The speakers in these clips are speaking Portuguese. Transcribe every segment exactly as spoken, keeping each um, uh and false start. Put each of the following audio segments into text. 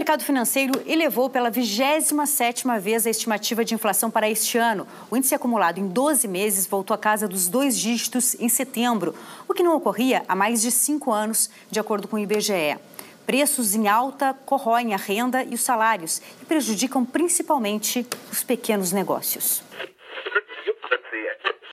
mercado financeiro elevou pela vigésima sétima vez a estimativa de inflação para este ano. O índice acumulado em doze meses voltou à casa dos dois dígitos em setembro, o que não ocorria há mais de cinco anos, de acordo com o I B G E. Preços em alta corroem a renda e os salários e prejudicam principalmente os pequenos negócios.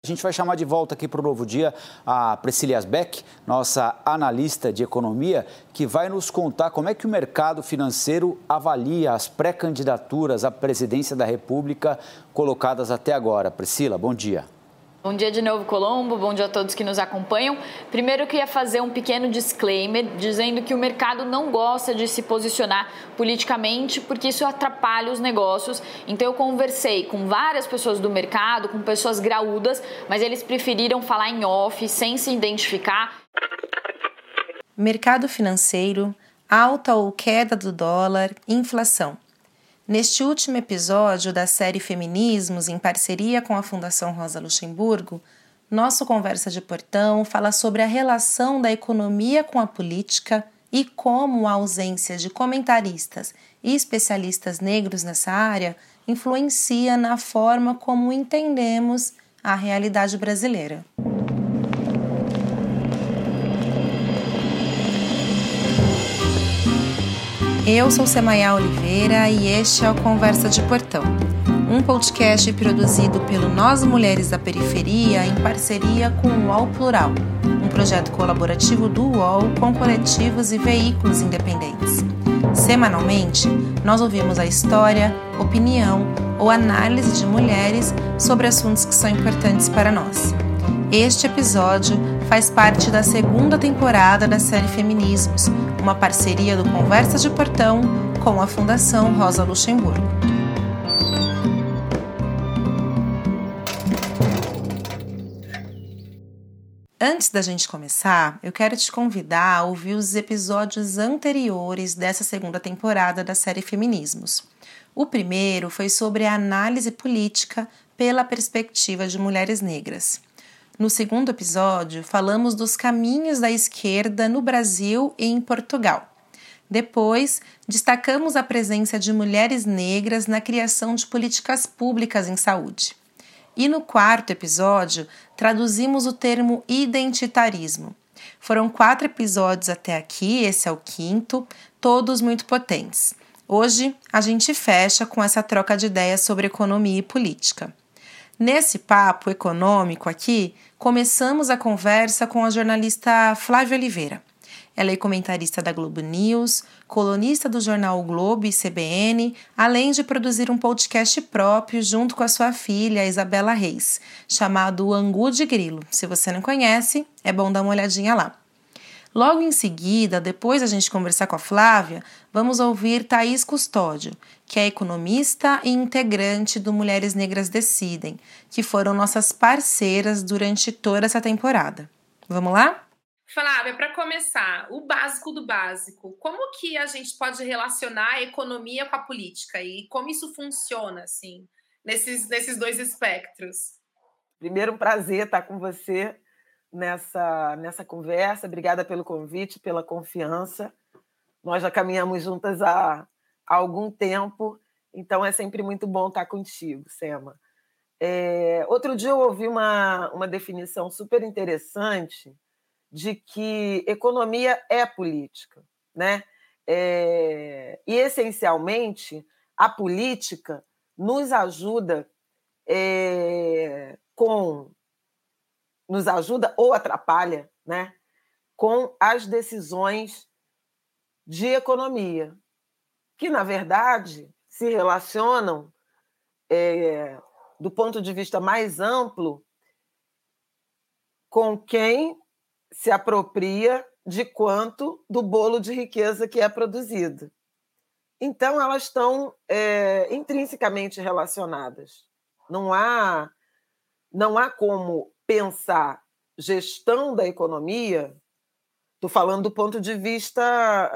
A gente vai chamar de volta aqui para o Novo Dia a Priscila Asbeck, nossa analista de economia, que vai nos contar como é que o mercado financeiro avalia as pré-candidaturas à presidência da República colocadas até agora. Priscila, bom dia. Bom dia de novo, Colombo. Bom dia a todos que nos acompanham. Primeiro, eu queria fazer um pequeno disclaimer, dizendo que o mercado não gosta de se posicionar politicamente, porque isso atrapalha os negócios. Então, eu conversei com várias pessoas do mercado, com pessoas graúdas, mas eles preferiram falar em off, sem se identificar. Mercado financeiro, alta ou queda do dólar, inflação. Neste último episódio da série Feminismos, em parceria com a Fundação Rosa Luxemburgo, nosso Conversa de Portão fala sobre a relação da economia com a política e como a ausência de comentaristas e especialistas negros nessa área influencia na forma como entendemos a realidade brasileira. Eu sou Semayá Oliveira e este é o Conversa de Portão, um podcast produzido pelo Nós Mulheres da Periferia em parceria com o U O L Plural, um projeto colaborativo do U O L com coletivos e veículos independentes. Semanalmente, nós ouvimos a história, opinião ou análise de mulheres sobre assuntos que são importantes para nós. Este episódio faz parte da segunda temporada da série Feminismos, uma parceria do Conversa de Portão com a Fundação Rosa Luxemburgo. Antes da gente começar, eu quero te convidar a ouvir os episódios anteriores dessa segunda temporada da série Feminismos. O primeiro foi sobre a análise política pela perspectiva de mulheres negras. No segundo episódio, falamos dos caminhos da esquerda no Brasil e em Portugal. Depois, destacamos a presença de mulheres negras na criação de políticas públicas em saúde. E no quarto episódio, traduzimos o termo identitarismo. Foram quatro episódios até aqui, esse é o quinto, todos muito potentes. Hoje, a gente fecha com essa troca de ideias sobre economia e política. Nesse papo econômico aqui, começamos a conversa com a jornalista Flávia Oliveira. Ela é comentarista da Globo News, colunista do jornal o Globo e C B N, além de produzir um podcast próprio junto com a sua filha, Isabela Reis, chamado Angu de Grilo. Se você não conhece, é bom dar uma olhadinha lá. Logo em seguida, depois da gente conversar com a Flávia, vamos ouvir Taís Custódio, que é economista e integrante do Mulheres Negras Decidem, que foram nossas parceiras durante toda essa temporada. Vamos lá? Flávia, para começar, o básico do básico. Como que a gente pode relacionar a economia com a política e como isso funciona, assim, nesses, nesses dois espectros? Primeiro, um prazer estar com você Nessa, nessa conversa. Obrigada pelo convite, pela confiança. Nós já caminhamos juntas há, há algum tempo, então é sempre muito bom estar contigo, Sema. É, outro dia eu ouvi uma, uma definição super interessante de que economia é política, né? É, e, essencialmente, a política nos ajuda é, com... nos ajuda ou atrapalha, né, com as decisões de economia, que, na verdade, se relacionam, é, do ponto de vista mais amplo, com quem se apropria de quanto do bolo de riqueza que é produzido. Então, elas estão é, intrinsecamente relacionadas. Não há, não há como pensar gestão da economia, estou falando do ponto de vista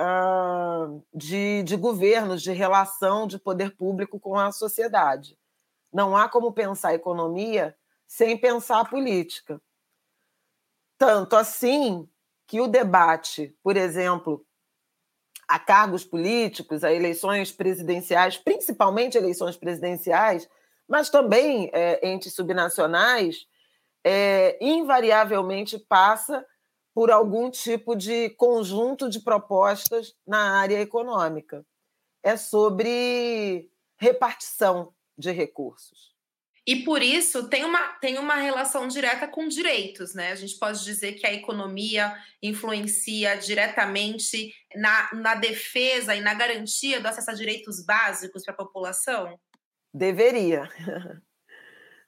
uh, de, de governos, de relação de poder público com a sociedade. Não há como pensar economia sem pensar a política. Tanto assim que o debate, por exemplo, a cargos políticos, a eleições presidenciais, principalmente eleições presidenciais, mas também é, entes subnacionais, é, invariavelmente passa por algum tipo de conjunto de propostas na área econômica. É sobre repartição de recursos. E, por isso, tem uma, tem uma relação direta com direitos, né? A gente pode dizer que a economia influencia diretamente na, na defesa e na garantia do acesso a direitos básicos para a população? Deveria.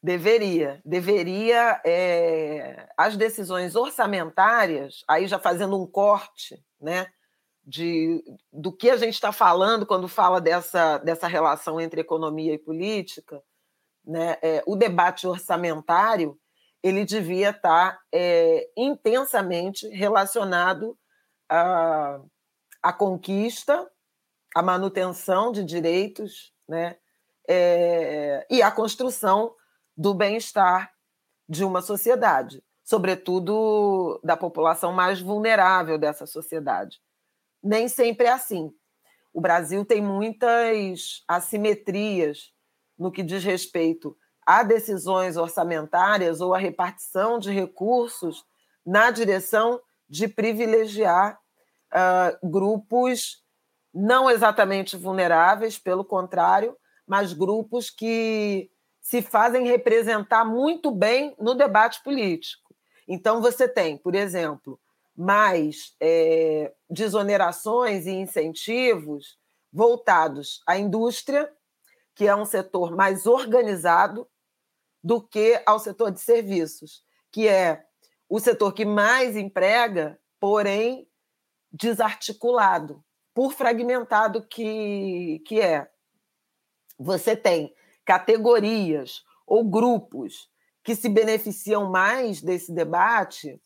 Deveria. Deveria. É... As decisões orçamentárias, aí já fazendo um corte, né? De, do que a gente está falando quando fala dessa, dessa relação entre economia e política, né? É, o debate orçamentário ele devia estar é, intensamente relacionado à, à conquista, à manutenção de direitos, né? É, e à construção do bem-estar de uma sociedade, sobretudo da população mais vulnerável dessa sociedade. Nem sempre é assim. O Brasil tem muitas assimetrias no que diz respeito a decisões orçamentárias ou a repartição de recursos na direção de privilegiar uh, grupos não exatamente vulneráveis, pelo contrário, mas grupos que se fazem representar muito bem no debate político. Então, você tem, por exemplo, mais é, desonerações e incentivos voltados à indústria, que é um setor mais organizado do que ao setor de serviços, que é o setor que mais emprega, porém desarticulado, por fragmentado que, que é. Você tem categorias ou grupos que se beneficiam mais desse debate,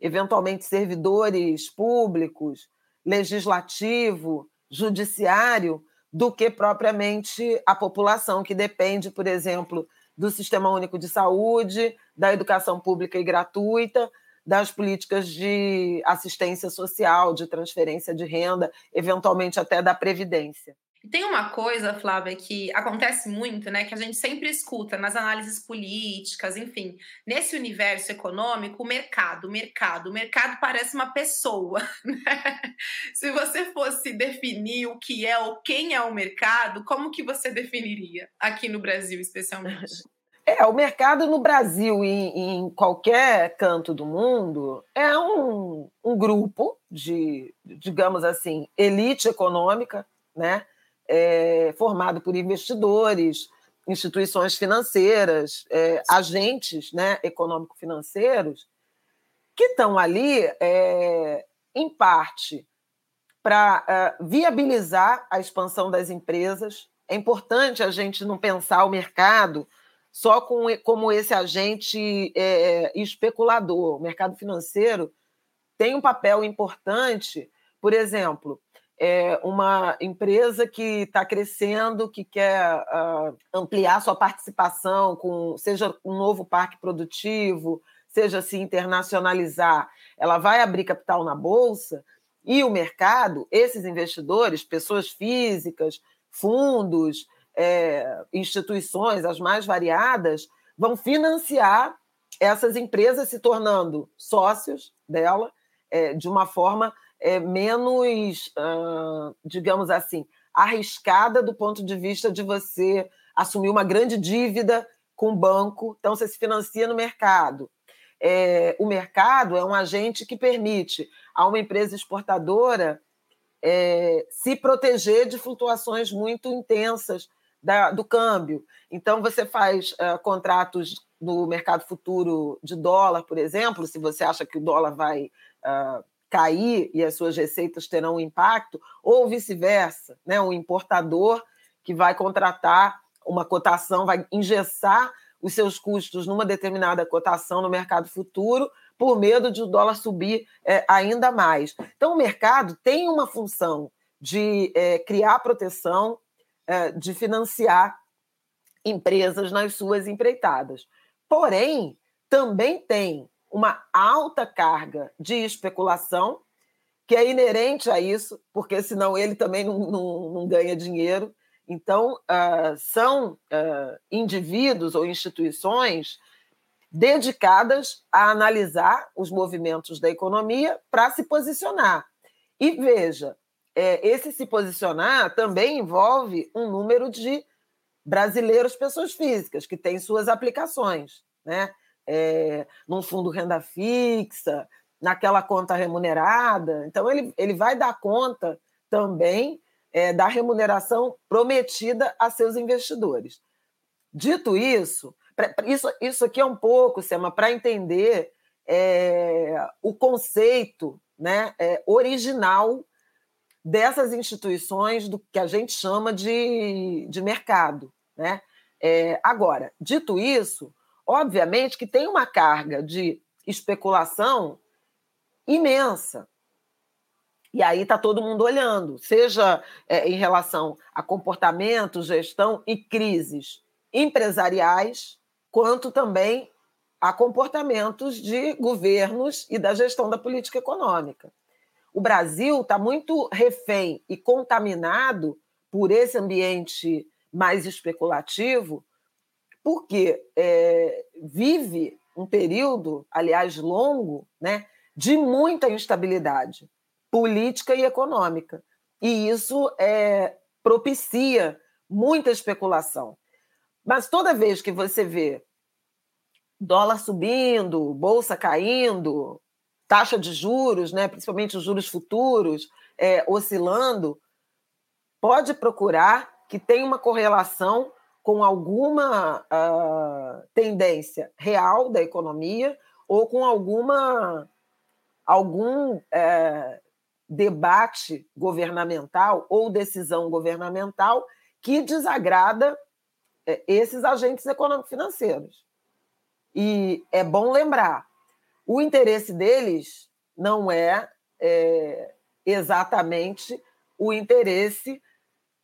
eventualmente servidores públicos, legislativo, judiciário, do que propriamente a população, que depende, por exemplo, do Sistema Único de Saúde, da educação pública e gratuita, das políticas de assistência social, de transferência de renda, eventualmente até da Previdência. Tem uma coisa, Flávia, que acontece muito, né? Que a gente sempre escuta nas análises políticas, enfim. Nesse universo econômico, o mercado, o mercado, o mercado parece uma pessoa, né? Se você fosse definir o que é ou quem é o mercado, como que você definiria aqui no Brasil, especialmente? É, o mercado no Brasil e em qualquer canto do mundo é um, um grupo de, digamos assim, elite econômica, né? É, formado por investidores, instituições financeiras, é, agentes, né, econômico-financeiros, que estão ali, é, em parte, para é, viabilizar a expansão das empresas. É importante a gente não pensar o mercado só com, como esse agente é, especulador. O mercado financeiro tem um papel importante, por exemplo, é uma empresa que está crescendo, que quer uh, ampliar sua participação, com, seja um novo parque produtivo, seja se internacionalizar, ela vai abrir capital na Bolsa e o mercado, esses investidores, pessoas físicas, fundos, é, instituições, as mais variadas, vão financiar essas empresas se tornando sócios dela, é, de uma forma... É menos, uh, digamos assim, arriscada do ponto de vista de você assumir uma grande dívida com o banco. Então, você se financia no mercado. É, o mercado é um agente que permite a uma empresa exportadora é, se proteger de flutuações muito intensas da, do câmbio. Então, você faz uh, contratos no mercado futuro de dólar, por exemplo, se você acha que o dólar vai... Uh, cair e as suas receitas terão um impacto, ou vice-versa, né? Um importador que vai contratar uma cotação, vai engessar os seus custos numa determinada cotação no mercado futuro por medo de o dólar subir é, ainda mais. Então, o mercado tem uma função de é, criar proteção, é, de financiar empresas nas suas empreitadas. Porém, também tem uma alta carga de especulação que é inerente a isso, porque senão ele também não, não, não ganha dinheiro. Então, uh, são uh, indivíduos ou instituições dedicadas a analisar os movimentos da economia para se posicionar. E veja, é, esse se posicionar também envolve um número de brasileiros, pessoas físicas, que têm suas aplicações, né? É, num fundo renda fixa, naquela conta remunerada. Então, ele, ele vai dar conta também é, da remuneração prometida a seus investidores. Dito isso, Isso, isso aqui é um pouco, Sema, para entender é, o conceito, né, é, original dessas instituições do que a gente chama de, de mercado, né? É, agora, dito isso, obviamente que tem uma carga de especulação imensa. E aí está todo mundo olhando, seja é, em relação a comportamento, gestão e crises empresariais, quanto também a comportamentos de governos e da gestão da política econômica. O Brasil está muito refém e contaminado por esse ambiente mais especulativo, porque é, vive um período, aliás, longo, né, de muita instabilidade política e econômica. E isso é, propicia muita especulação. Mas toda vez que você vê dólar subindo, bolsa caindo, taxa de juros, né, principalmente os juros futuros, é, oscilando, pode procurar que tem uma correlação com alguma uh, tendência real da economia ou com alguma, algum uh, debate governamental ou decisão governamental que desagrada esses agentes econômico-financeiros. E é bom lembrar, o interesse deles não é, é exatamente o interesse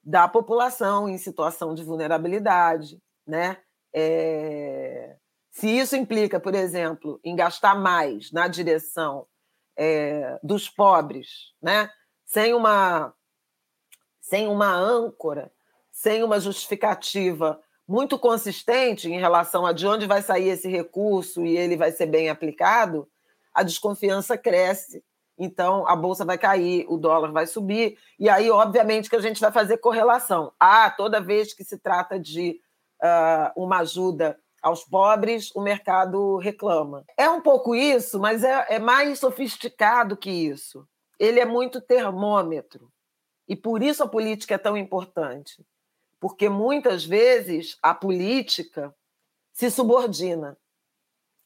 da população em situação de vulnerabilidade, né? É, se isso implica, por exemplo, em gastar mais na direção é, dos pobres, né? Sem uma, sem uma âncora, sem uma justificativa muito consistente em relação a de onde vai sair esse recurso e ele vai ser bem aplicado, a desconfiança cresce, então a Bolsa vai cair, o dólar vai subir, e aí, obviamente, que a gente vai fazer correlação. Ah, toda vez que se trata de uh, uma ajuda aos pobres, o mercado reclama. É um pouco isso, mas é, é mais sofisticado que isso. Ele é muito termômetro, e por isso a política é tão importante. Porque muitas vezes a política se subordina,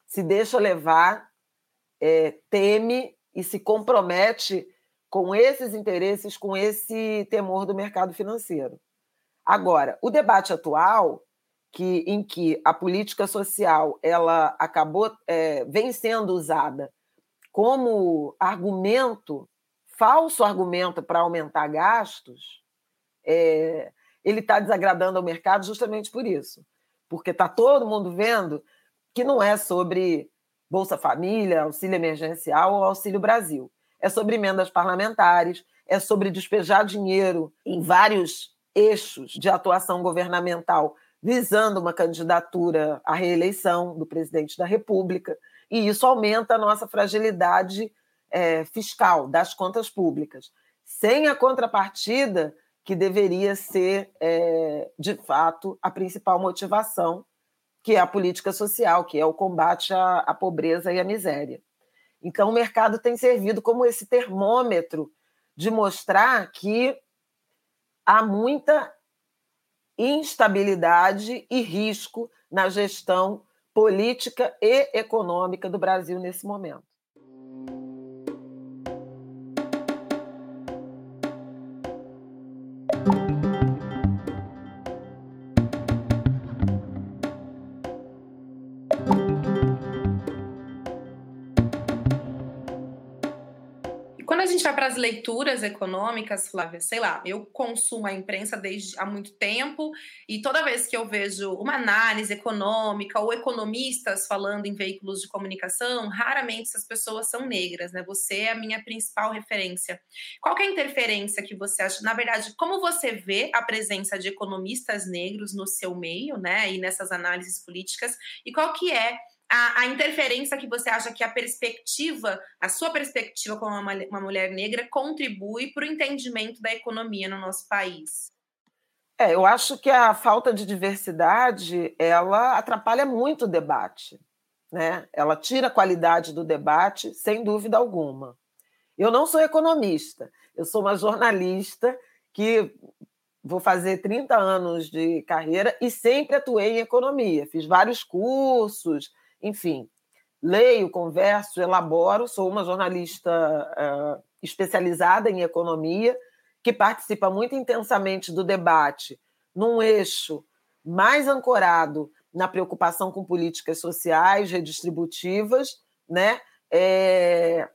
se deixa levar, é, teme e se compromete com esses interesses, com esse temor do mercado financeiro. Agora, o debate atual, que, em que a política social ela acabou, é, vem sendo usada como argumento, falso argumento para aumentar gastos, é, ele está desagradando ao mercado justamente por isso, porque está todo mundo vendo que não é sobre Bolsa Família, auxílio emergencial ou Auxílio Brasil. É sobre emendas parlamentares, é sobre despejar dinheiro em vários eixos de atuação governamental visando uma candidatura à reeleição do presidente da República, e isso aumenta a nossa fragilidade é, fiscal das contas públicas. Sem a contrapartida que deveria ser, é, de fato, a principal motivação, que é a política social, que é o combate à, à pobreza e à miséria. Então, o mercado tem servido como esse termômetro de mostrar que há muita instabilidade e risco na gestão política e econômica do Brasil nesse momento. A gente gente vai para as leituras econômicas, Flávia, sei lá, eu consumo a imprensa desde há muito tempo e toda vez que eu vejo uma análise econômica ou economistas falando em veículos de comunicação, raramente essas pessoas são negras, né? Você é a minha principal referência. Qual que é a interferência que você acha? Na verdade, como você vê a presença de economistas negros no seu meio, né? E nessas análises políticas, e qual que é A, a interferência que você acha que a perspectiva, a sua perspectiva como uma, uma mulher negra contribui para o entendimento da economia no nosso país? É, eu acho que a falta de diversidade, ela atrapalha muito o debate, né? Ela tira a qualidade do debate, sem dúvida alguma. Eu não sou economista, eu sou uma jornalista que vou fazer trinta anos de carreira e sempre atuei em economia, fiz vários cursos. Enfim, leio, converso, elaboro, sou uma jornalista uh, especializada em economia, que participa muito intensamente do debate num eixo mais ancorado na preocupação com políticas sociais, redistributivas, né? É...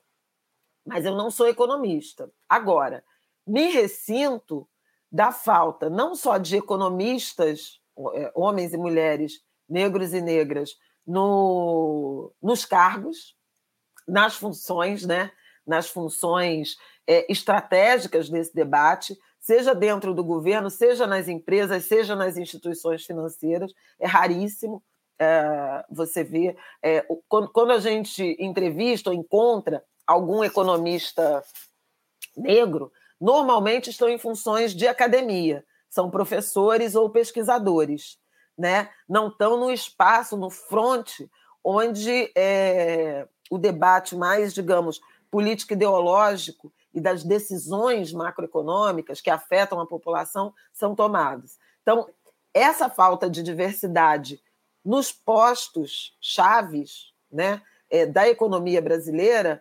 Mas eu não sou economista. Agora, me ressinto da falta não só de economistas, homens e mulheres, negros e negras, No, nos cargos, nas funções, né? nas funções é, estratégicas desse debate, seja dentro do governo, seja nas empresas, seja nas instituições financeiras. É raríssimo é, você ver. É, quando, quando a gente entrevista ou encontra algum economista negro, normalmente estão em funções de academia, são professores ou pesquisadores, né? Não estão no espaço, no fronte, onde é, o debate mais, digamos, político-ideológico e das decisões macroeconômicas que afetam a população são tomadas. Então, essa falta de diversidade nos postos chaves, né, é, da economia brasileira,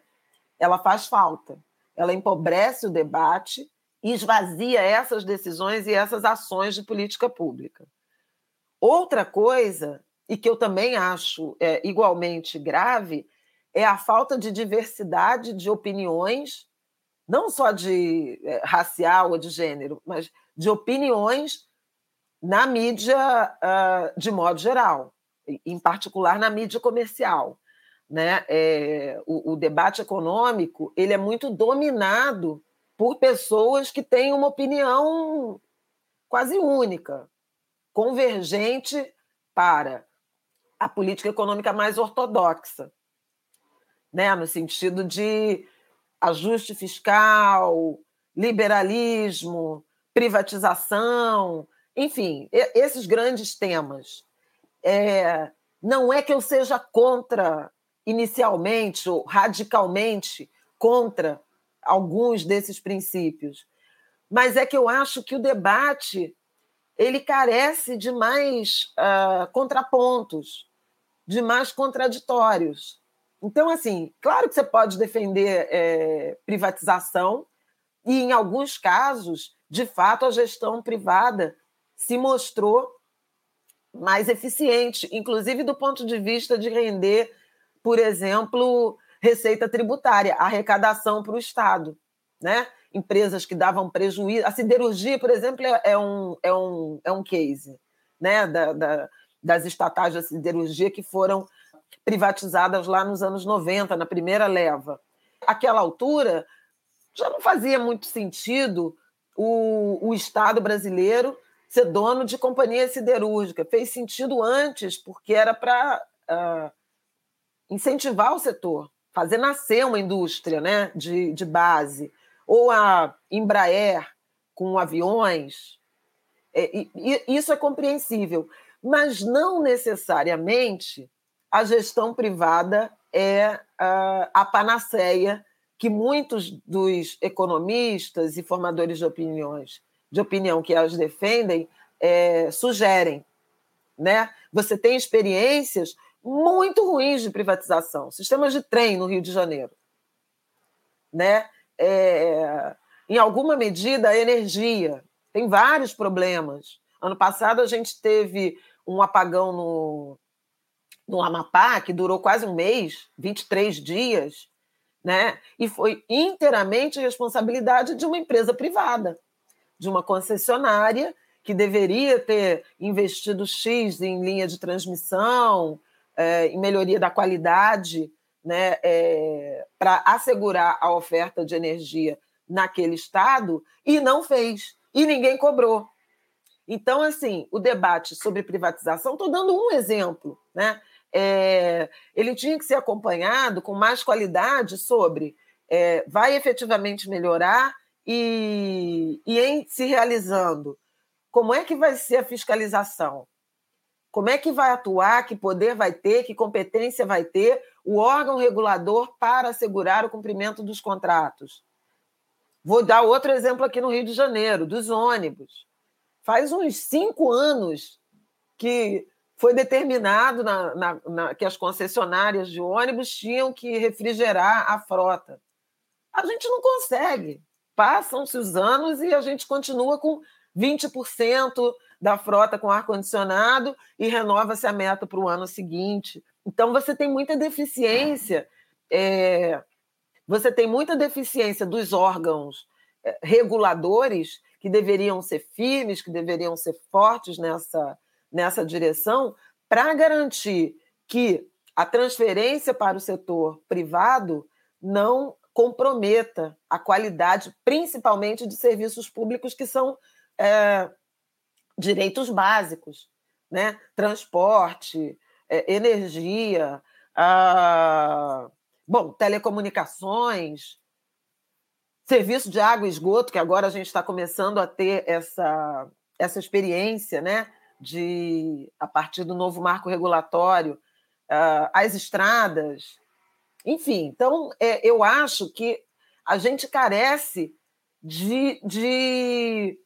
ela faz falta, ela empobrece o debate e esvazia essas decisões e essas ações de política pública. Outra coisa, e que eu também acho é, igualmente grave, é a falta de diversidade de opiniões, não só de é, racial ou de gênero, mas de opiniões na mídia uh, de modo geral, em particular na mídia comercial, né? É, o, o debate econômico, ele é muito dominado por pessoas que têm uma opinião quase única, convergente para a política econômica mais ortodoxa, né? No sentido de ajuste fiscal, liberalismo, privatização, enfim, esses grandes temas. É, não é que eu seja contra, inicialmente ou radicalmente, contra alguns desses princípios, mas é que eu acho que o debate ele carece de mais uh, contrapontos, de mais contraditórios. Então, assim, claro que você pode defender é, privatização e, em alguns casos, de fato, a gestão privada se mostrou mais eficiente, inclusive do ponto de vista de render, por exemplo, receita tributária, arrecadação para o Estado, né? Empresas que davam prejuízo. A siderurgia, por exemplo, é um, é um, é um case, né? da, da, das estatais da siderurgia que foram privatizadas lá nos anos noventa, na primeira leva. Àquela altura, já não fazia muito sentido o, o Estado brasileiro ser dono de companhia siderúrgica. Fez sentido antes, porque era para uh, incentivar o setor, fazer nascer uma indústria, né? de, de base. Ou a Embraer com aviões, é, isso é compreensível, mas não necessariamente a gestão privada é a, a panaceia que muitos dos economistas e formadores de opiniões, de opinião que as defendem, é, sugerem, né? Você tem experiências muito ruins de privatização, sistemas de trem no Rio de Janeiro, né? É, em alguma medida, a energia. Tem vários problemas. Ano passado, a gente teve um apagão no, no Amapá, que durou quase um mês, vinte e três dias, né? E foi inteiramente responsabilidade de uma empresa privada, de uma concessionária que deveria ter investido X em linha de transmissão, é, em melhoria da qualidade, né, é, para assegurar a oferta de energia naquele estado, e não fez, e ninguém cobrou. Então, assim, o debate sobre privatização, estou dando um exemplo, né? É, ele tinha que ser acompanhado com mais qualidade sobre é, vai efetivamente melhorar e, e em se realizando, como é que vai ser a fiscalização? Como é que vai atuar, que poder vai ter, que competência vai ter o órgão regulador para assegurar o cumprimento dos contratos? Vou dar outro exemplo aqui no Rio de Janeiro, dos ônibus. Faz uns cinco anos que foi determinado na, na, na, que as concessionárias de ônibus tinham que refrigerar a frota. A gente não consegue. Passam-se os anos e a gente continua com vinte por cento da frota com ar-condicionado e renova-se a meta para o ano seguinte. Então, você tem muita deficiência, é, você tem muita deficiência dos órgãos reguladores que deveriam ser firmes, que deveriam ser fortes nessa, nessa direção, para garantir que a transferência para o setor privado não comprometa a qualidade, principalmente de serviços públicos que são... É, direitos básicos, né? Transporte, é, energia, a... Bom, telecomunicações, serviço de água e esgoto, que agora a gente está começando a ter essa, essa experiência, né? De, a partir do novo marco regulatório, a, as estradas, enfim. Então, é, eu acho que a gente carece de... de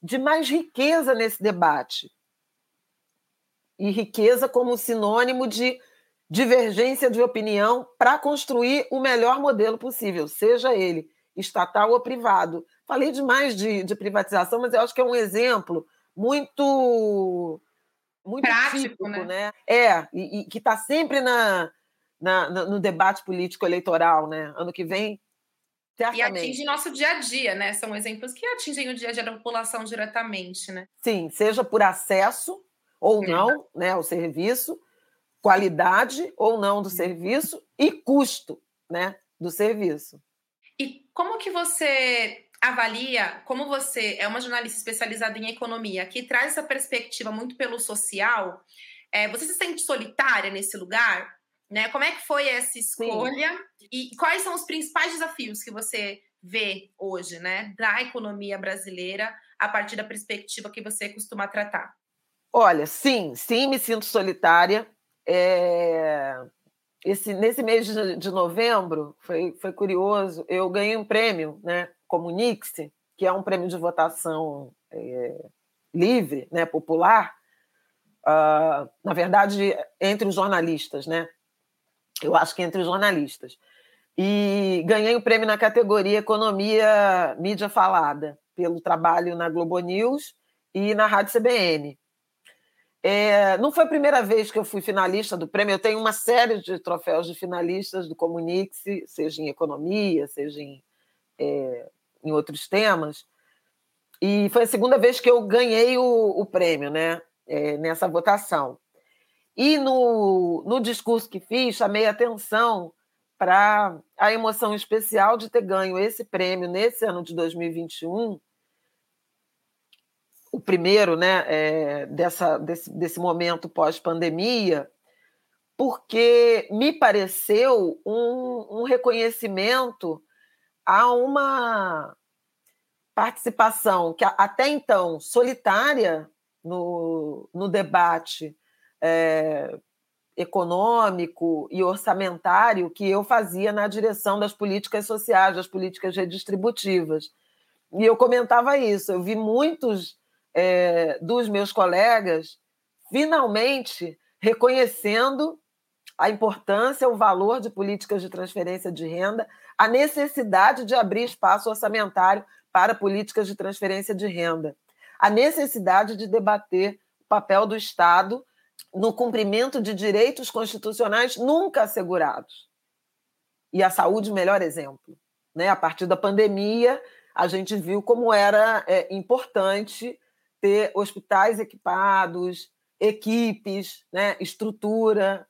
de mais riqueza nesse debate. E riqueza como sinônimo de divergência de opinião para construir o melhor modelo possível, seja ele estatal ou privado. Falei demais de, de privatização, mas eu acho que é um exemplo muito, muito prático, típico, né? né? É, e, e que está sempre na, na, no debate político-eleitoral, né? Ano que vem. E atinge nosso dia a dia, né? São exemplos que atingem o dia a dia da população diretamente, né? Sim, seja por acesso ou não, né, ao serviço, qualidade ou não do serviço e custo, né, do serviço. E como que você avalia, como você é uma jornalista especializada em economia, que traz essa perspectiva muito pelo social, é, você se sente solitária nesse lugar? Né? Como é que foi essa escolha? Sim. E quais são os principais desafios que você vê hoje, né, da economia brasileira a partir da perspectiva que você costuma tratar? Olha, sim, sim, me sinto solitária. É... Esse, nesse mês de, de novembro, foi, foi curioso, eu ganhei um prêmio, né, Comunique-se, que é um prêmio de votação é, livre, né, popular, uh, na verdade, entre os jornalistas, né? Eu acho que entre os jornalistas. E ganhei o prêmio na categoria Economia Mídia Falada, pelo trabalho na Globo News e na Rádio C B N. É, não foi a primeira vez que eu fui finalista do prêmio, eu tenho uma série de troféus de finalistas do Comunique-se, seja em economia, seja em, é, em outros temas. E foi a segunda vez que eu ganhei o, o prêmio, né, é, nessa votação. E no, no discurso que fiz, chamei atenção para a emoção especial de ter ganho esse prêmio nesse ano de dois mil e vinte e um, o primeiro, né, é, dessa, desse, desse momento pós-pandemia, porque me pareceu um, um reconhecimento a uma participação que até então solitária no, no debate É, econômico e orçamentário que eu fazia na direção das políticas sociais, das políticas redistributivas. E eu comentava isso, eu vi muitos é, dos meus colegas finalmente reconhecendo a importância, o valor de políticas de transferência de renda, a necessidade de abrir espaço orçamentário para políticas de transferência de renda, a necessidade de debater o papel do Estado no cumprimento de direitos constitucionais nunca assegurados. e a saúde, melhor exemplo. Né? A partir da pandemia, a gente viu como era é, importante ter hospitais equipados, equipes, né? Estrutura.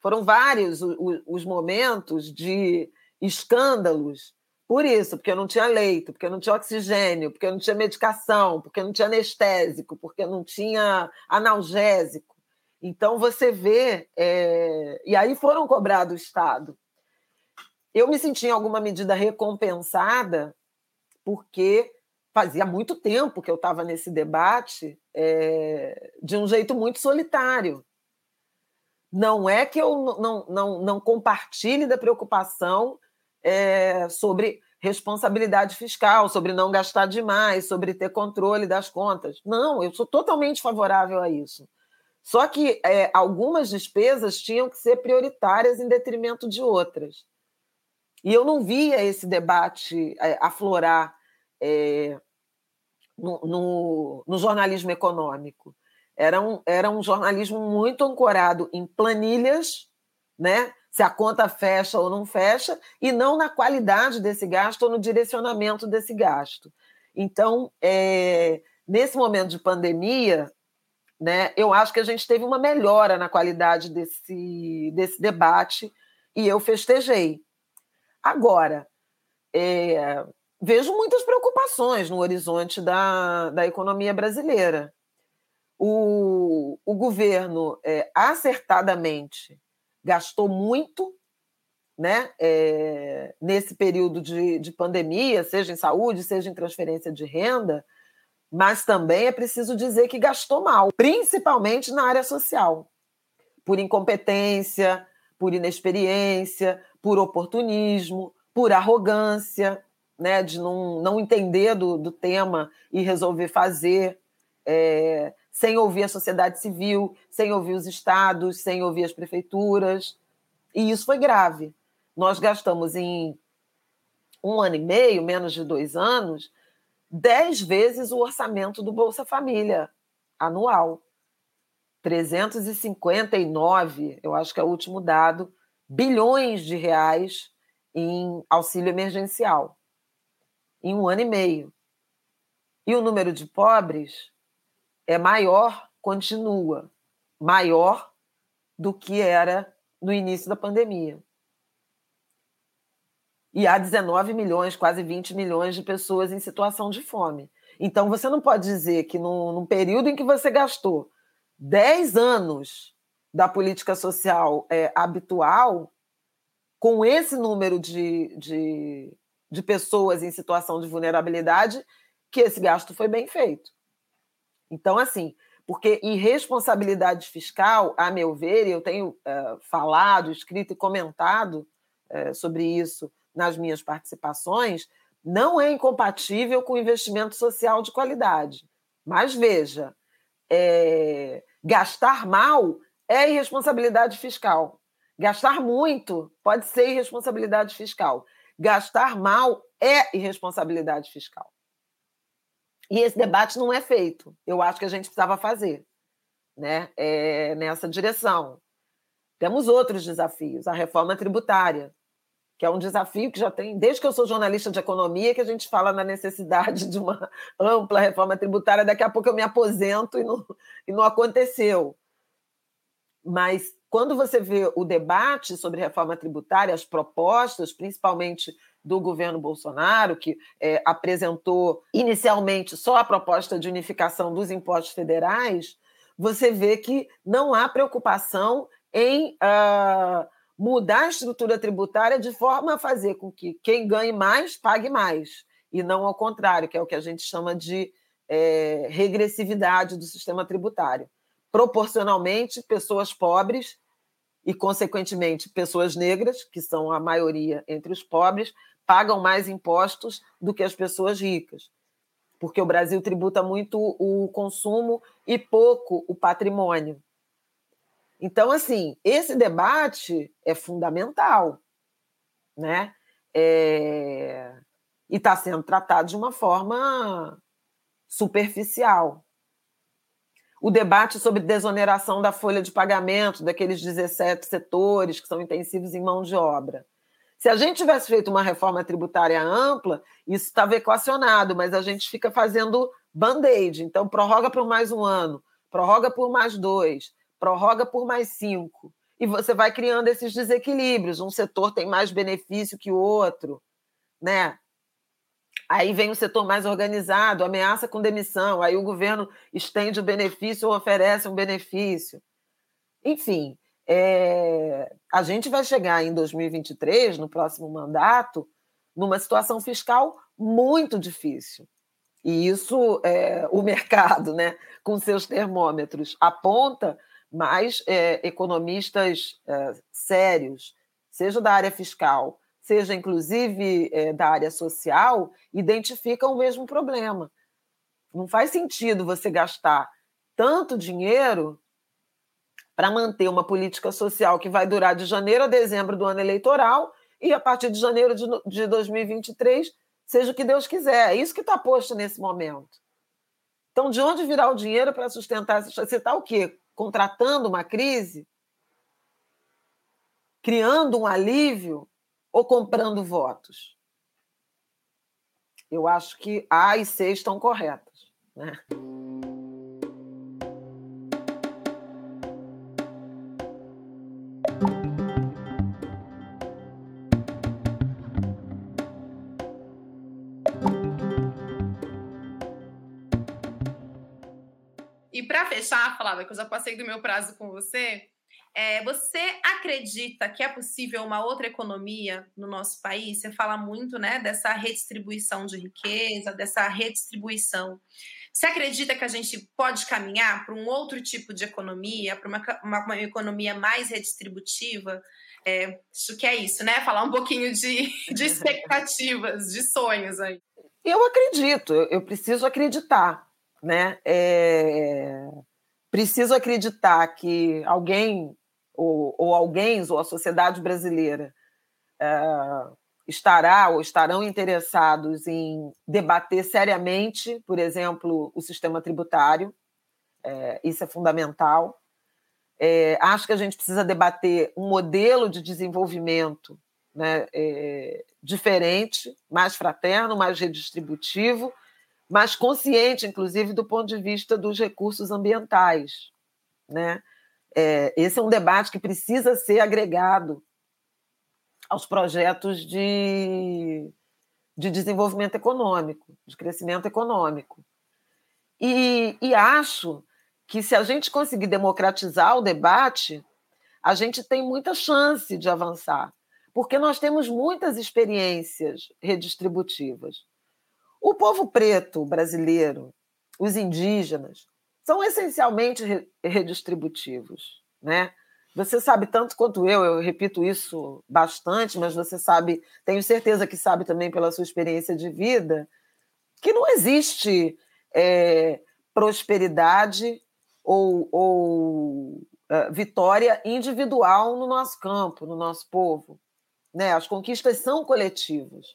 Foram vários os momentos de escândalos por isso, porque não tinha leito, porque não tinha oxigênio, porque não tinha medicação, porque não tinha anestésico, porque não tinha analgésico. Então, você vê... É... E aí foram cobrados o Estado. Eu me senti, em alguma medida, recompensada, porque fazia muito tempo que eu estava nesse debate é... de um jeito muito solitário. Não é que eu não, não, não compartilhe da preocupação é... sobre responsabilidade fiscal, sobre não gastar demais, sobre ter controle das contas. Não, eu sou totalmente favorável a isso. Só que é, algumas despesas tinham que ser prioritárias em detrimento de outras. E eu não via esse debate é, aflorar é, no, no, no jornalismo econômico. Era um, era um jornalismo muito ancorado em planilhas, né? Se a conta fecha ou não fecha, e não na qualidade desse gasto ou no direcionamento desse gasto. Então, é, nesse momento de pandemia... Né? Eu acho que a gente teve uma melhora na qualidade desse, desse debate e eu festejei. Agora, é, vejo muitas preocupações no horizonte da, da economia brasileira. O, o governo, é, acertadamente, gastou muito, né? É, nesse período de, de pandemia, seja em saúde, seja em transferência de renda, mas também é preciso dizer que gastou mal, principalmente na área social, por incompetência, por inexperiência, por oportunismo, por arrogância, né, de não, não entender do, do tema e resolver fazer, é, sem ouvir a sociedade civil, sem ouvir os estados, sem ouvir as prefeituras, e isso foi grave. Nós gastamos em um ano e meio, menos de dois anos, dez vezes o orçamento do Bolsa Família anual, trezentos e cinquenta e nove, eu acho que é o último dado, bilhões de reais em auxílio emergencial, em um ano e meio. E o número de pobres é maior, continua, maior do que era no início da pandemia. E há dezenove milhões, quase vinte milhões de pessoas em situação de fome. Então, você não pode dizer que num, num período em que você gastou dez anos da política social é, habitual, com esse número de, de, de pessoas em situação de vulnerabilidade, que esse gasto foi bem feito. Então, assim, porque irresponsabilidade fiscal, a meu ver, e eu tenho é, falado, escrito e comentado é, sobre isso, nas minhas participações, não é incompatível com investimento social de qualidade. Mas, veja, é... gastar mal é irresponsabilidade fiscal. Gastar muito pode ser irresponsabilidade fiscal. Gastar mal é irresponsabilidade fiscal. E esse debate não é feito. Eu acho que a gente precisava fazer, né? É... nessa direção. Temos outros desafios. A reforma tributária, que é um desafio que já tem, desde que eu sou jornalista de economia, que a gente fala na necessidade de uma ampla reforma tributária. Daqui a pouco eu me aposento e não, e não aconteceu. Mas quando você vê o debate sobre reforma tributária, as propostas, principalmente do governo Bolsonaro, que é, apresentou inicialmente só a proposta de unificação dos impostos federais, você vê que não há preocupação em... Uh, mudar a estrutura tributária de forma a fazer com que quem ganhe mais pague mais, e não ao contrário, que é o que a gente chama de é, regressividade do sistema tributário. Proporcionalmente, pessoas pobres e, consequentemente, pessoas negras, que são a maioria entre os pobres, pagam mais impostos do que as pessoas ricas, porque o Brasil tributa muito o consumo e pouco o patrimônio. Então, assim, esse debate é fundamental, né? É... E está sendo tratado de uma forma superficial. O debate sobre desoneração da folha de pagamento daqueles dezessete setores que são intensivos em mão de obra. Se a gente tivesse feito uma reforma tributária ampla, isso estava equacionado, mas a gente fica fazendo band-aid. Então, prorroga por mais um ano, prorroga por mais dois, prorroga por mais cinco. E você vai criando esses desequilíbrios. Um setor tem mais benefício que o outro, né? Aí vem o setor mais organizado, ameaça com demissão, aí o governo estende o benefício ou oferece um benefício. Enfim, é... a gente vai chegar em dois mil e vinte e três, no próximo mandato, numa situação fiscal muito difícil. E isso, é... o mercado, né, com seus termômetros, aponta, mas é... economistas é... sérios, seja da área fiscal, seja inclusive é, da área social, identificam o mesmo problema. Não faz sentido você gastar tanto dinheiro para manter uma política social que vai durar de janeiro a dezembro do ano eleitoral e, a partir de janeiro de, de dois mil e vinte e três, seja o que Deus quiser. É isso que está posto nesse momento. Então, de onde virá o dinheiro para sustentar... Você está o quê? Contratando uma crise? Criando um alívio? Ou comprando votos? Eu acho que A e C estão corretas, né? E para fechar, Flávia, que eu já passei do meu prazo com você... É, você acredita que é possível uma outra economia no nosso país? Você fala muito, né, dessa redistribuição de riqueza, dessa redistribuição. Você acredita que a gente pode caminhar para um outro tipo de economia, para uma, uma, uma economia mais redistributiva? É, acho que é isso, né? Falar um pouquinho de, de expectativas, de sonhos aí. Eu acredito, eu preciso acreditar, né? É... Preciso acreditar que alguém... ou, ou alguém, ou a sociedade brasileira uh, estará ou estarão interessados em debater seriamente, por exemplo, o sistema tributário. É, isso é fundamental. É, acho que a gente precisa debater um modelo de desenvolvimento, né, é, diferente, mais fraterno, mais redistributivo, mais consciente, inclusive, do ponto de vista dos recursos ambientais, né? É, esse é um debate que precisa ser agregado aos projetos de, de desenvolvimento econômico, de crescimento econômico. E, e acho que, se a gente conseguir democratizar o debate, a gente tem muita chance de avançar, porque nós temos muitas experiências redistributivas. O povo preto brasileiro, os indígenas, são essencialmente redistributivos, né? Você sabe tanto quanto eu, eu repito isso bastante, mas você sabe, tenho certeza que sabe também pela sua experiência de vida, que não existe é, prosperidade ou, ou é, vitória individual no nosso campo, no nosso povo, né? As conquistas são coletivas,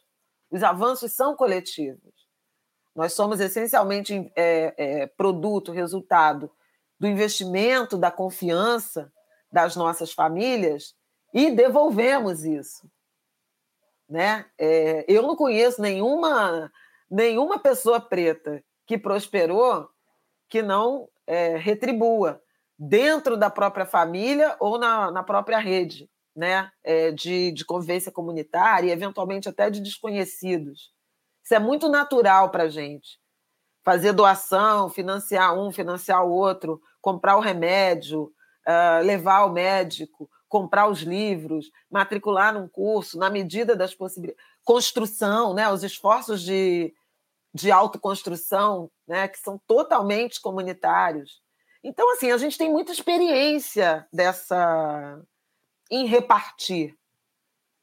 os avanços são coletivos. Nós somos essencialmente é, é, produto, resultado do investimento, da confiança das nossas famílias e devolvemos isso, né? É, eu não conheço nenhuma, nenhuma pessoa preta que prosperou que não é, retribua dentro da própria família ou na, na própria rede, né? É, de, de convivência comunitária e, eventualmente, até de desconhecidos. Isso é muito natural para a gente. Fazer doação, financiar um, financiar o outro, comprar o remédio, levar ao médico, comprar os livros, matricular num curso, na medida das possibilidades. Construção, né? Os esforços de, de autoconstrução, né? Que são totalmente comunitários. Então, assim, a gente tem muita experiência dessa... em repartir,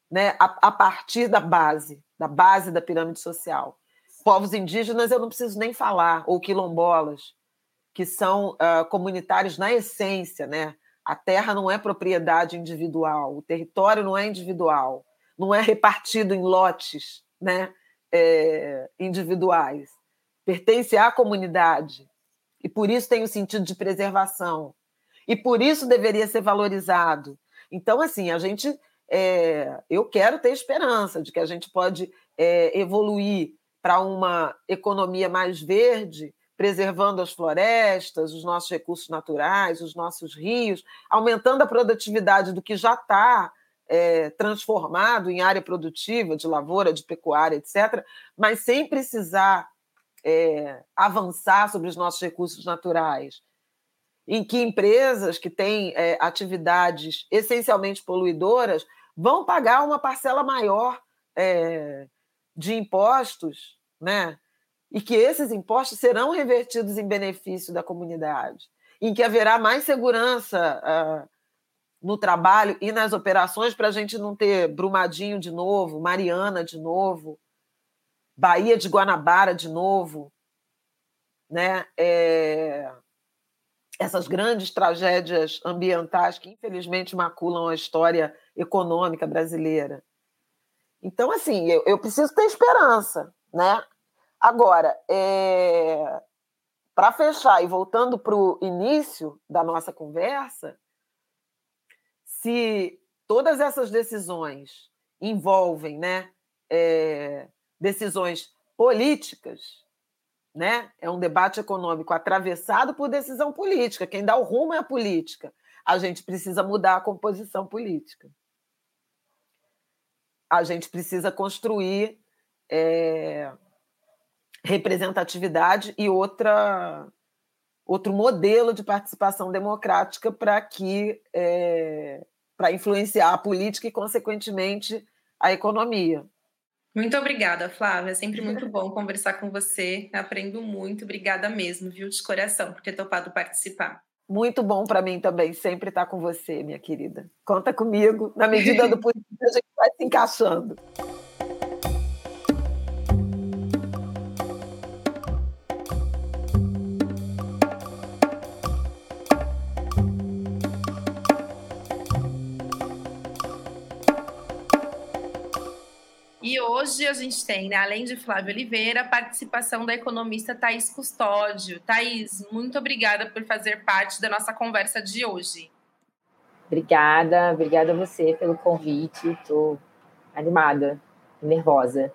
né? a, a partir da base. da base da pirâmide social. Povos indígenas, eu não preciso nem falar, ou quilombolas, que são uh, comunitários na essência, né? A terra não é propriedade individual, o território não é individual, não é repartido em lotes, né? é, individuais. Pertence à comunidade, e por isso tem o sentido de preservação, e por isso deveria ser valorizado. Então, assim, a gente... é, eu quero ter esperança de que a gente pode é, evoluir para uma economia mais verde, preservando as florestas, os nossos recursos naturais, os nossos rios, aumentando a produtividade do que já está é, transformado em área produtiva, de lavoura, de pecuária, etcétera, mas sem precisar é, avançar sobre os nossos recursos naturais. Em que empresas que têm é, atividades essencialmente poluidoras vão pagar uma parcela maior é, de impostos, né? E que esses impostos serão revertidos em benefício da comunidade, em que haverá mais segurança uh, no trabalho e nas operações para a gente não ter Brumadinho de novo, Mariana de novo, Baía de Guanabara de novo, né? É... essas grandes tragédias ambientais que, infelizmente, maculam a história econômica brasileira. Então, assim, eu, eu preciso ter esperança, né? Agora, é... para fechar e voltando para o início da nossa conversa, se todas essas decisões envolvem, né, é... decisões políticas, né? É um debate econômico atravessado por decisão política. Quem dá o rumo é a política. A gente precisa mudar a composição política. A gente precisa construir é, representatividade e outra, outro modelo de participação democrática para que é, para influenciar a política e, consequentemente, a economia. Muito obrigada, Flávia. É sempre muito bom conversar com você. Aprendo muito. Obrigada mesmo, viu? De coração, por ter topado participar. Muito bom para mim também sempre estar com você, minha querida. Conta comigo. Na medida do possível, a gente vai se encaixando. E hoje a gente tem, né, além de Flávia Oliveira, a participação da economista Taís Custódio. Taís, muito obrigada por fazer parte da nossa conversa de hoje. Obrigada, obrigada a você pelo convite. Estou animada, nervosa.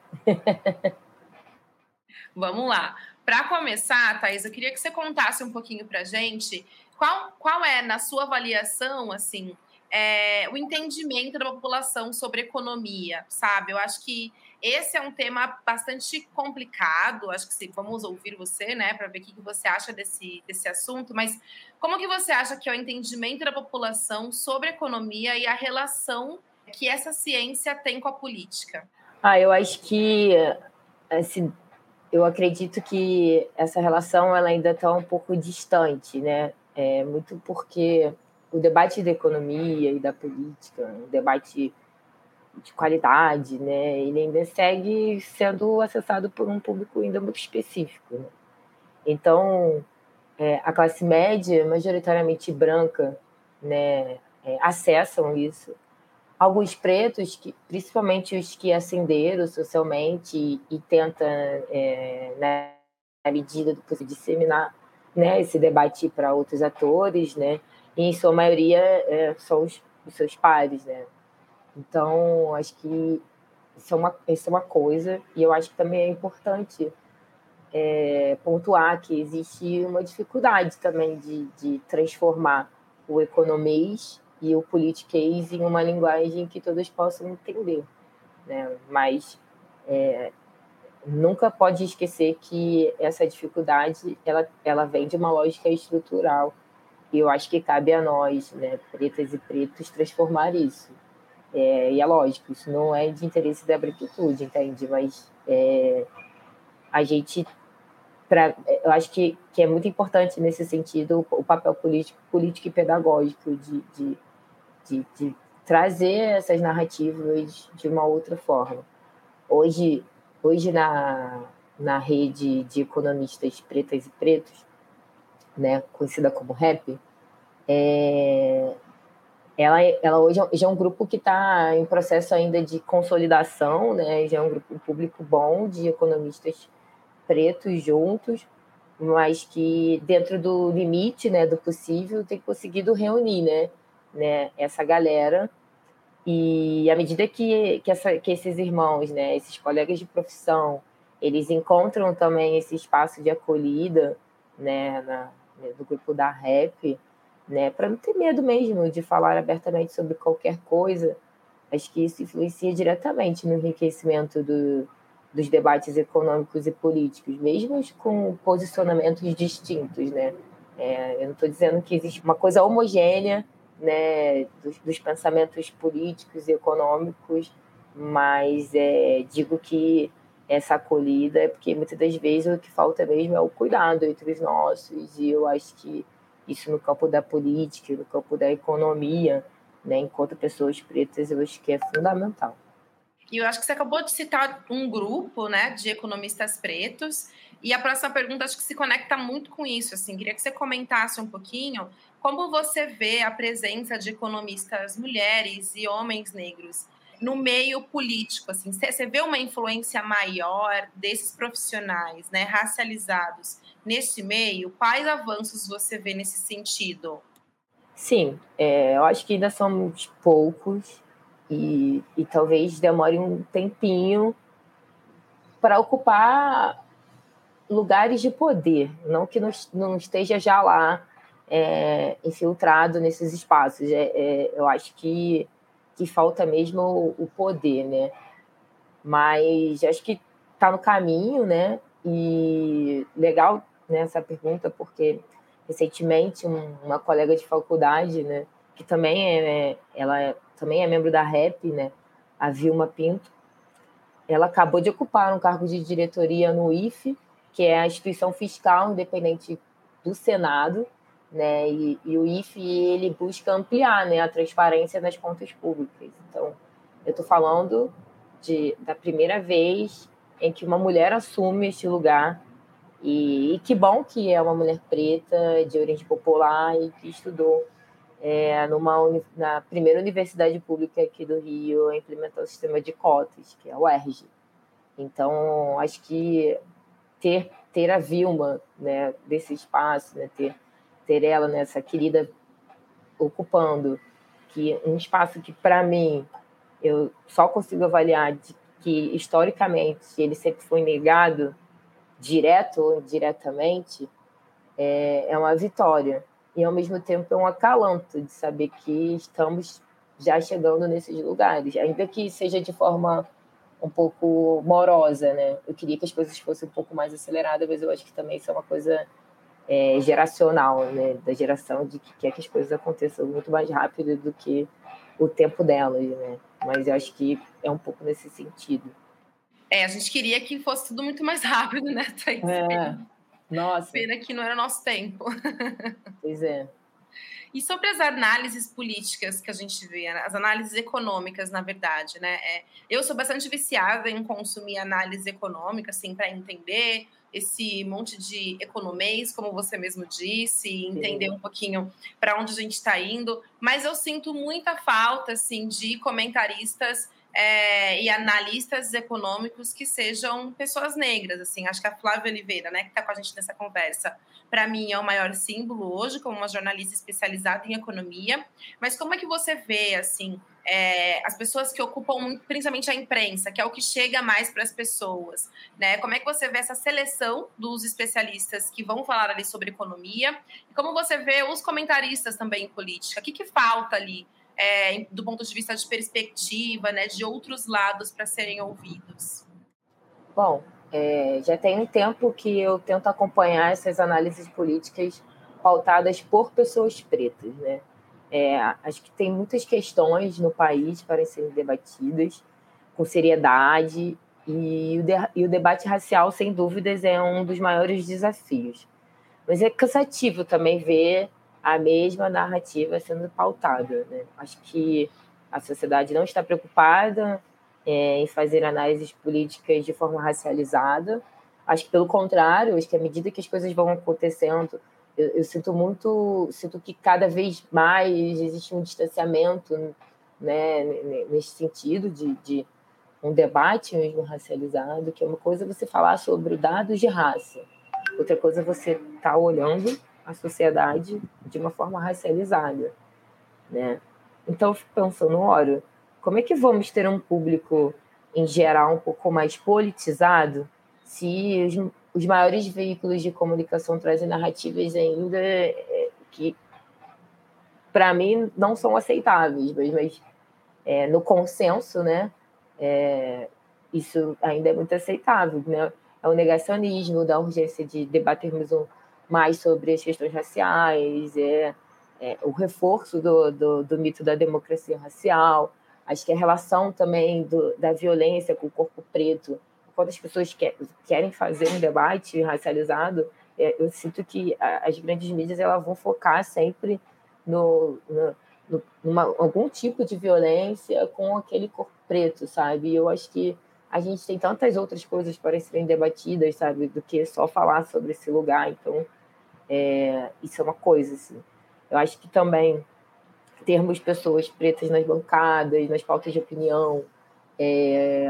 Vamos lá. Para começar, Taís, eu queria que você contasse um pouquinho para a gente qual, qual é, na sua avaliação, assim... É, o entendimento da população sobre economia, sabe? Eu acho que esse é um tema bastante complicado, acho que sim, vamos ouvir você, né, para ver o que você acha desse, desse assunto, mas como que você acha que é o entendimento da população sobre economia e a relação que essa ciência tem com a política? Ah, eu acho que, assim, eu acredito que essa relação ela ainda está um pouco distante, né, é, muito porque... O debate da economia e da política, o debate de qualidade, né? Ele ainda segue sendo acessado por um público ainda muito específico, né? Então, é, a classe média, majoritariamente branca, né, é, acessam isso. Alguns pretos, que, principalmente os que ascenderam socialmente e, e tentam, é, né, na medida do possível, disseminar, né, esse debate para outros atores, né? E, em sua maioria, é, são os, os seus pares, né? Então, acho que isso é uma, isso é uma coisa, e eu acho que também é importante é, pontuar que existe uma dificuldade também de, de transformar o economês e o politiquês em uma linguagem que todos possam entender, né? Mas é, nunca pode esquecer que essa dificuldade ela, ela vem de uma lógica estrutural. E eu acho que cabe a nós, né, pretas e pretos, transformar isso. É, e é lógico, isso não é de interesse da branquitude, entende? Mas é, a gente... Pra, eu acho que, que é muito importante, nesse sentido, o papel político, político e pedagógico de, de, de, de trazer essas narrativas de uma outra forma. Hoje, hoje na, na rede de economistas pretas e pretos, né, conhecida como REP, é, ela, ela hoje já é um grupo que está em processo ainda de consolidação, né, já é um grupo público bom de economistas pretos juntos, mas que dentro do limite, né, do possível tem conseguido reunir, né, né, essa galera E à medida que, que, essa, que esses irmãos, né, esses colegas de profissão, eles encontram também esse espaço de acolhida, né, na, do grupo da R E P, né, para não ter medo mesmo de falar abertamente sobre qualquer coisa, acho que isso influencia diretamente no enriquecimento do, dos debates econômicos e políticos, mesmo com posicionamentos distintos, né? É, eu não estou dizendo que existe uma coisa homogênea, né, dos, dos pensamentos políticos e econômicos, mas é, digo que essa acolhida é porque muitas das vezes o que falta mesmo é o cuidado entre os nossos, e eu acho que isso no campo da política, no campo da economia, né, enquanto pessoas pretas, eu acho que é fundamental. E eu acho que você acabou de citar um grupo, né, de economistas pretos, e a próxima pergunta acho que se conecta muito com isso, assim, queria que você comentasse um pouquinho como você vê a presença de economistas mulheres e homens negros no meio político, assim, você vê uma influência maior desses profissionais, né, racializados nesse meio? Quais avanços você vê nesse sentido? Sim, é, eu acho que ainda são poucos e, e talvez demore um tempinho para ocupar lugares de poder, não que não esteja já lá é, infiltrado nesses espaços. É, é, eu acho que, que falta mesmo o, o poder, né? Mas acho que está no caminho, né? E legal, né, essa pergunta, porque recentemente uma colega de faculdade, né, que também é, ela é, também é membro da R E P, né, a Vilma Pinto, ela acabou de ocupar um cargo de diretoria no I F E, que é a instituição fiscal independente do Senado, né, e, e o I F E ele busca ampliar, né, a transparência nas contas públicas. Então, eu estou falando de, da primeira vez em que uma mulher assume este lugar. E, e que bom que é uma mulher preta, de origem popular e que estudou é, numa uni, na primeira universidade pública aqui do Rio a implementar o sistema de cotas, que é a U E R J. Então, acho que ter, ter a Vilma, né, desse espaço, né, ter, ter ela, né, essa querida, ocupando que, um espaço que, para mim, eu só consigo avaliar de, que, historicamente, ele sempre foi negado, direto ou indiretamente, é, é uma vitória. E, ao mesmo tempo, é um acalanto de saber que estamos já chegando nesses lugares, ainda que seja de forma um pouco morosa, né? Eu queria que as coisas fossem um pouco mais aceleradas, mas eu acho que também isso é uma coisa é, geracional, né? Da geração de que quer que as coisas aconteçam muito mais rápido do que o tempo delas, né? Mas eu acho que é um pouco nesse sentido. É, a gente queria que fosse tudo muito mais rápido, né, Taís? É, nossa. Pena que não era o nosso tempo. Pois é. E sobre as análises políticas que a gente vê, as análises econômicas, na verdade, né? É, eu sou bastante viciada em consumir análise econômica, assim, para entender esse monte de economês, como você mesmo disse, entender um pouquinho para onde a gente está indo. Mas eu sinto muita falta, assim, de comentaristas É, e analistas econômicos que sejam pessoas negras, assim. Acho que a Flávia Oliveira, né, que está com a gente nessa conversa, para mim é o maior símbolo hoje, como uma jornalista especializada em economia. Mas como é que você vê, assim, é, as pessoas que ocupam muito, principalmente a imprensa, que é o que chega mais para as pessoas, né? Como é que você vê essa seleção dos especialistas que vão falar ali sobre economia? E como você vê os comentaristas também em política? O que, que falta ali? É, do ponto de vista de perspectiva, né, de outros lados para serem ouvidos? Bom, é, já tem um tempo que eu tento acompanhar essas análises políticas pautadas por pessoas pretas, né? É, acho que tem muitas questões no país para serem debatidas com seriedade, e o, de, e o debate racial, sem dúvidas, é um dos maiores desafios. Mas é cansativo também ver a mesma narrativa sendo pautada, né? Acho que a sociedade não está preocupada é, em fazer análises políticas de forma racializada. Acho que, pelo contrário, acho que à medida que as coisas vão acontecendo, eu, eu sinto muito, sinto que cada vez mais existe um distanciamento, né, nesse sentido de, de um debate mesmo racializado, que é uma coisa você falar sobre dados de raça, outra coisa você tá olhando a sociedade de uma forma racializada, né? Então, eu fico pensando, ora, como é que vamos ter um público, em geral, um pouco mais politizado se os, os maiores veículos de comunicação trazem narrativas ainda que, para mim, não são aceitáveis, mas, mas é, no consenso, né, é, isso ainda é muito aceitável, né? É o negacionismo da urgência de debatermos um, mais sobre as questões raciais, é, é, o reforço do, do, do mito da democracia racial. Acho que a relação também do, da violência com o corpo preto, quando as pessoas que, querem fazer um debate racializado, é, eu sinto que a, as grandes mídias elas vão focar sempre no, no, no numa, algum tipo de violência com aquele corpo preto, sabe? E eu acho que a gente tem tantas outras coisas para serem debatidas, sabe? Do que só falar sobre esse lugar. Então, é, isso é uma coisa, assim. Eu acho que também termos pessoas pretas nas bancadas, nas pautas de opinião, é,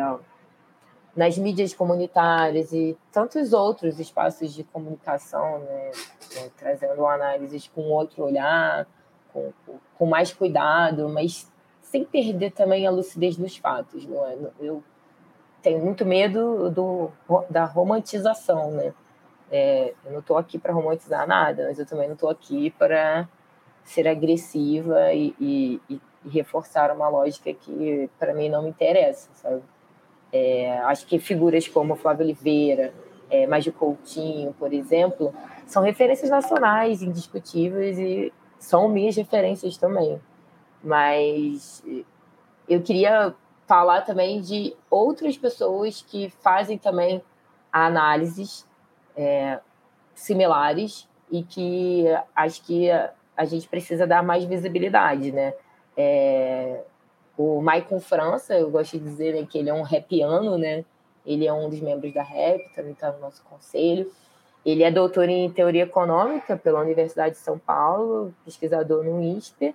nas mídias comunitárias e tantos outros espaços de comunicação, né, né, trazendo análises com outro olhar, com, com mais cuidado, mas sem perder também a lucidez dos fatos. Não é? Eu tenho muito medo do, da romantização. Né? É, eu não estou aqui para romantizar nada, mas eu também não estou aqui para ser agressiva e, e, e reforçar uma lógica que, para mim, não me interessa, sabe? É, acho que figuras como Flávia Oliveira, é, Maju Coutinho, por exemplo, são referências nacionais, indiscutíveis, e são minhas referências também. Mas eu queria falar também de outras pessoas que fazem também análises é, similares e que acho que a gente precisa dar mais visibilidade, né? É, o Michael França, eu gosto de dizer, né, que ele é um rapiano, né? Ele é um dos membros da R E P, também está no nosso conselho. Ele é doutor em teoria econômica pela Universidade de São Paulo, pesquisador no ISTE,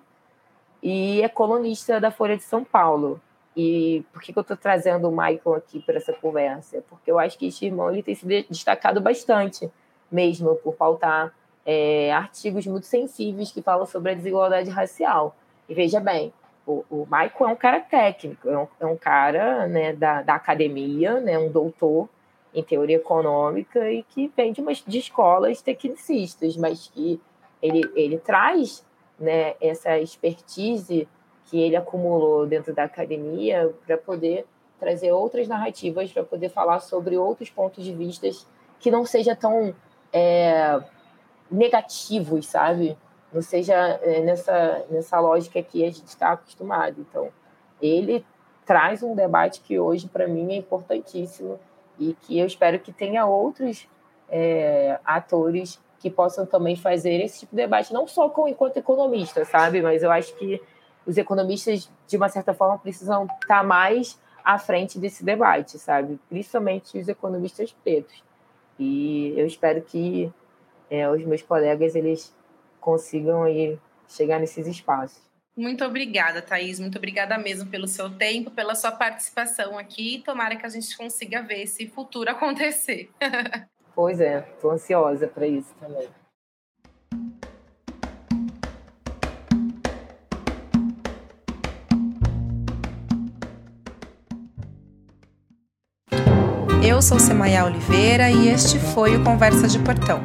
e é colunista da Folha de São Paulo. E por que, que eu estou trazendo o Michael aqui para essa conversa? Porque eu acho que este irmão ele tem se destacado bastante mesmo por pautar É, artigos muito sensíveis que falam sobre a desigualdade racial. E veja bem, o, o Michael é um cara técnico, é um, é um cara, né, da, da academia, né, um doutor em teoria econômica e que vem de, umas, de escolas tecnicistas, mas que ele, ele traz, né, essa expertise que ele acumulou dentro da academia para poder trazer outras narrativas, para poder falar sobre outros pontos de vista que não seja tão... É, negativos, sabe? Não seja nessa, nessa lógica que a gente está acostumado. Então, ele traz um debate que hoje, para mim, é importantíssimo e que eu espero que tenha outros é, atores que possam também fazer esse tipo de debate, não só com, enquanto economista, sabe? Mas eu acho que os economistas, de uma certa forma, precisam estar mais à frente desse debate, sabe? Principalmente os economistas pretos. E eu espero que É, os meus colegas, eles consigam aí chegar nesses espaços. Muito obrigada, Taís. Muito obrigada mesmo pelo seu tempo, pela sua participação aqui. Tomara que a gente consiga ver esse futuro acontecer. Pois é, estou ansiosa para isso também. Eu sou Semayá Oliveira e este foi o Conversa de Portão,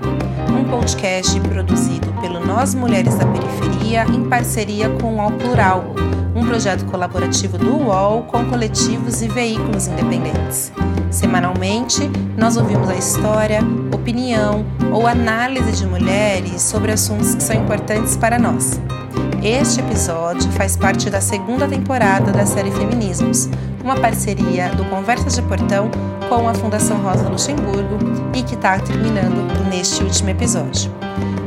um podcast produzido pelo Nós Mulheres da Periferia em parceria com o U O L Plural, um projeto colaborativo do U O L com coletivos e veículos independentes. Semanalmente, nós ouvimos a história, opinião ou análise de mulheres sobre assuntos que são importantes para nós. Este episódio faz parte da segunda temporada da série Feminismos, uma parceria do Conversa de Portão com a Fundação Rosa Luxemburgo e que está terminando neste último episódio.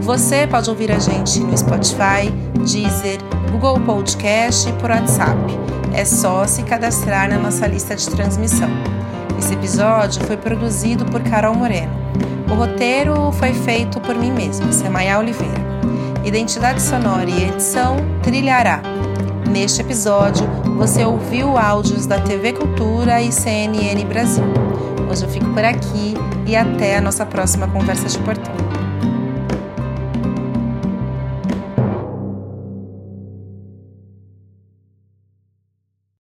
Você pode ouvir a gente no Spotify, Deezer, Google Podcast e por WhatsApp. É só se cadastrar na nossa lista de transmissão. Esse episódio foi produzido por Carol Moreno. O roteiro foi feito por mim mesma, Semayá Oliveira. Identidade sonora e edição, Trilhará. Neste episódio, você ouviu áudios da T V Cultura e C N N Brasil. Hoje eu fico por aqui e até a nossa próxima Conversa de Portão.